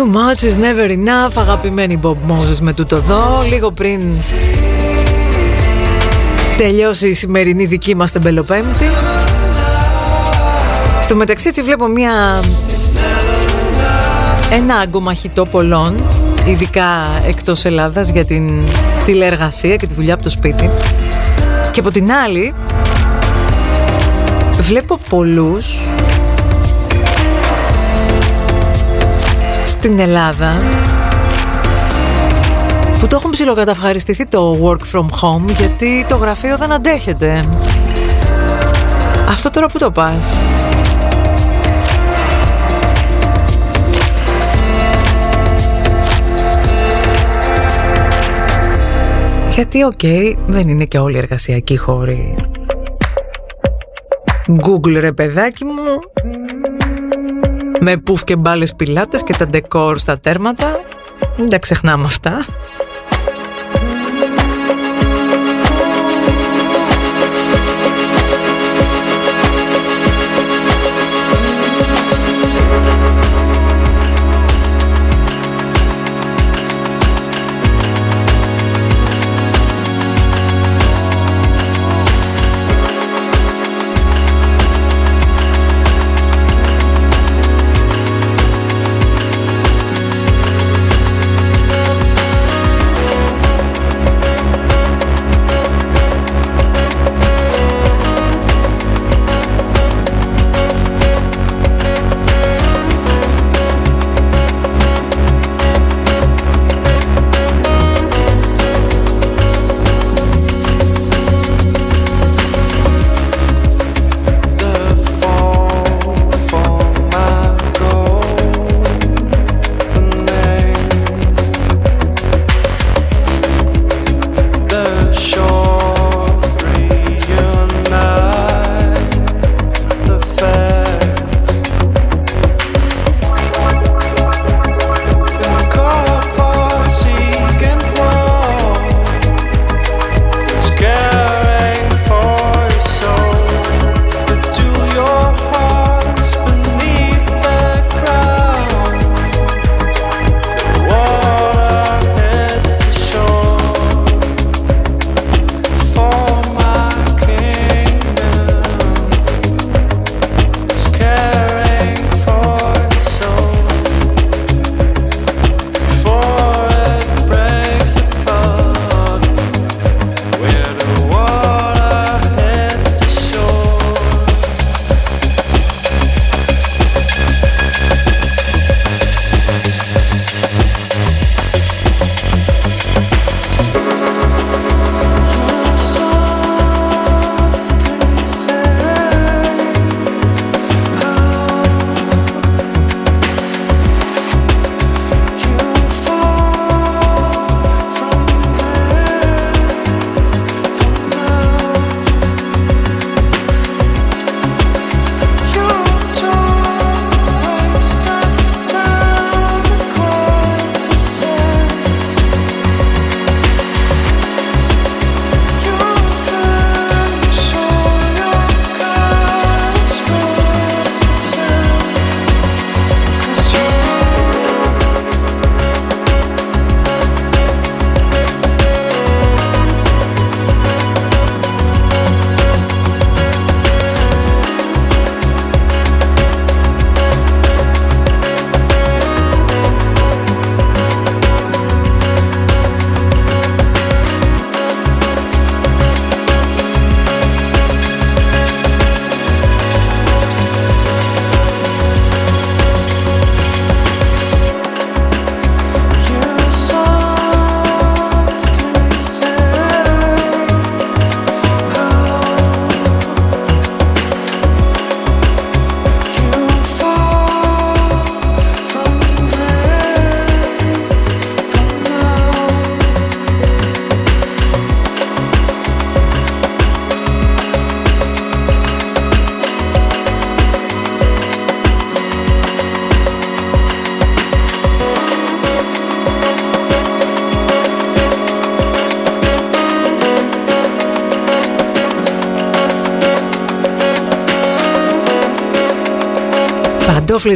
Too much is never enough. Αγαπημένη Bob Moses με τούτο εδώ. Λίγο πριν τελειώσει η σημερινή δική μας τεμπελοπέμπτη. Στο μεταξύ έτσι βλέπω ένα αγκομαχητό πολλών, ειδικά εκτός Ελλάδας, για την τηλεεργασία και τη δουλειά από το σπίτι. Και από την άλλη βλέπω πολλούς στην Ελλάδα που το έχουν ψιλοκαταυχαριστηθεί το work from home, γιατί το γραφείο δεν αντέχεται. Αυτό τώρα που το πας? Γιατί δεν είναι και όλοι οι εργασιακοί χώροι Google, ρε παιδάκι μου, με πουφ και μπάλες πιλάτες και τα ντεκόρ στα τέρματα. Μην τα ξεχνάμε αυτά.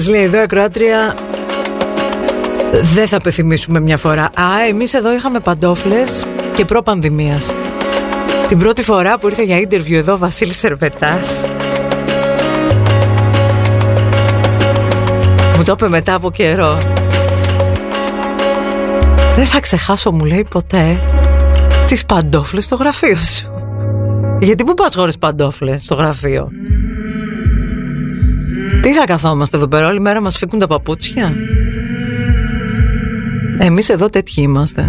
Λέει εδώ η Κροάτρια, Δεν θα πεθυμίσουμε μια φορά. Εμείς εδώ είχαμε παντόφλες και προ-πανδημίας. Την πρώτη φορά που ήρθε για interview εδώ ο Βασίλης Σερβετάς, μου το είπε μετά από καιρό. Δεν θα ξεχάσω, μου λέει, ποτέ τις παντόφλες στο γραφείο σου. Γιατί πού πας χωρίς παντόφλες στο γραφείο? Τι θα καθόμαστε εδώ πέρα, όλη μέρα μας φύγουν τα παπούτσια? Εμείς εδώ τέτοιοι είμαστε.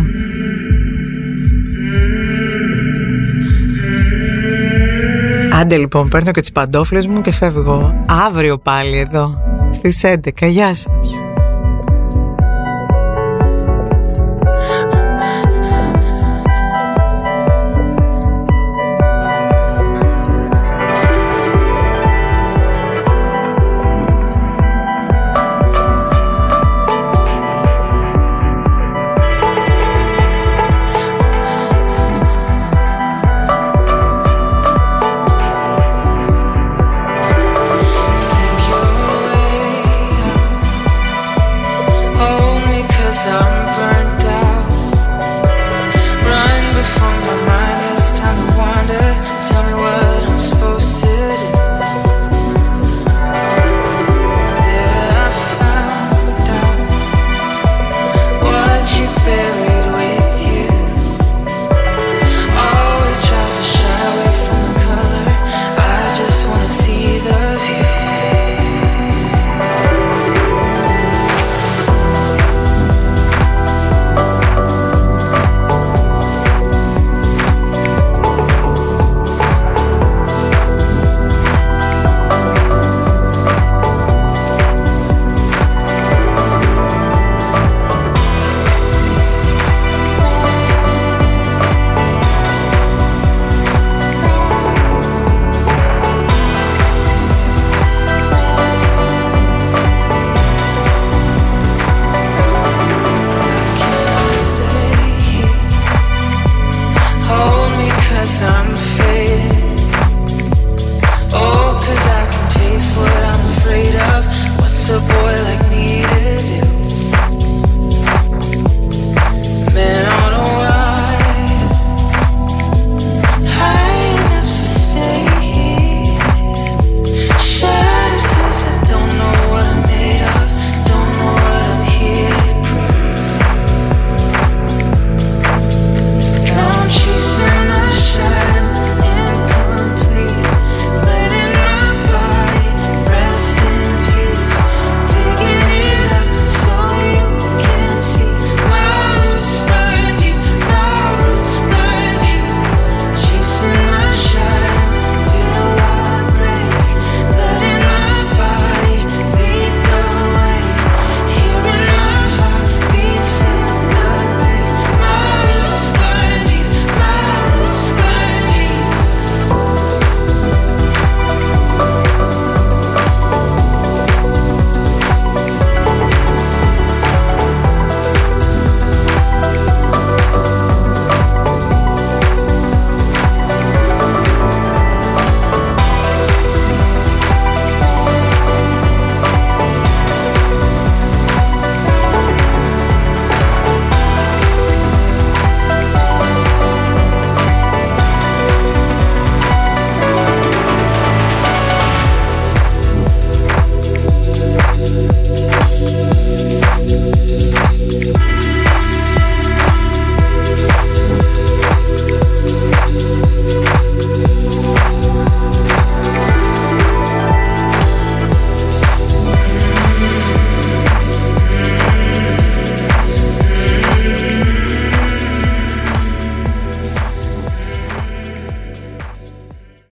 Άντε λοιπόν, παίρνω και τις παντόφλες μου και φεύγω. Αύριο πάλι εδώ στις 11. Γεια σας.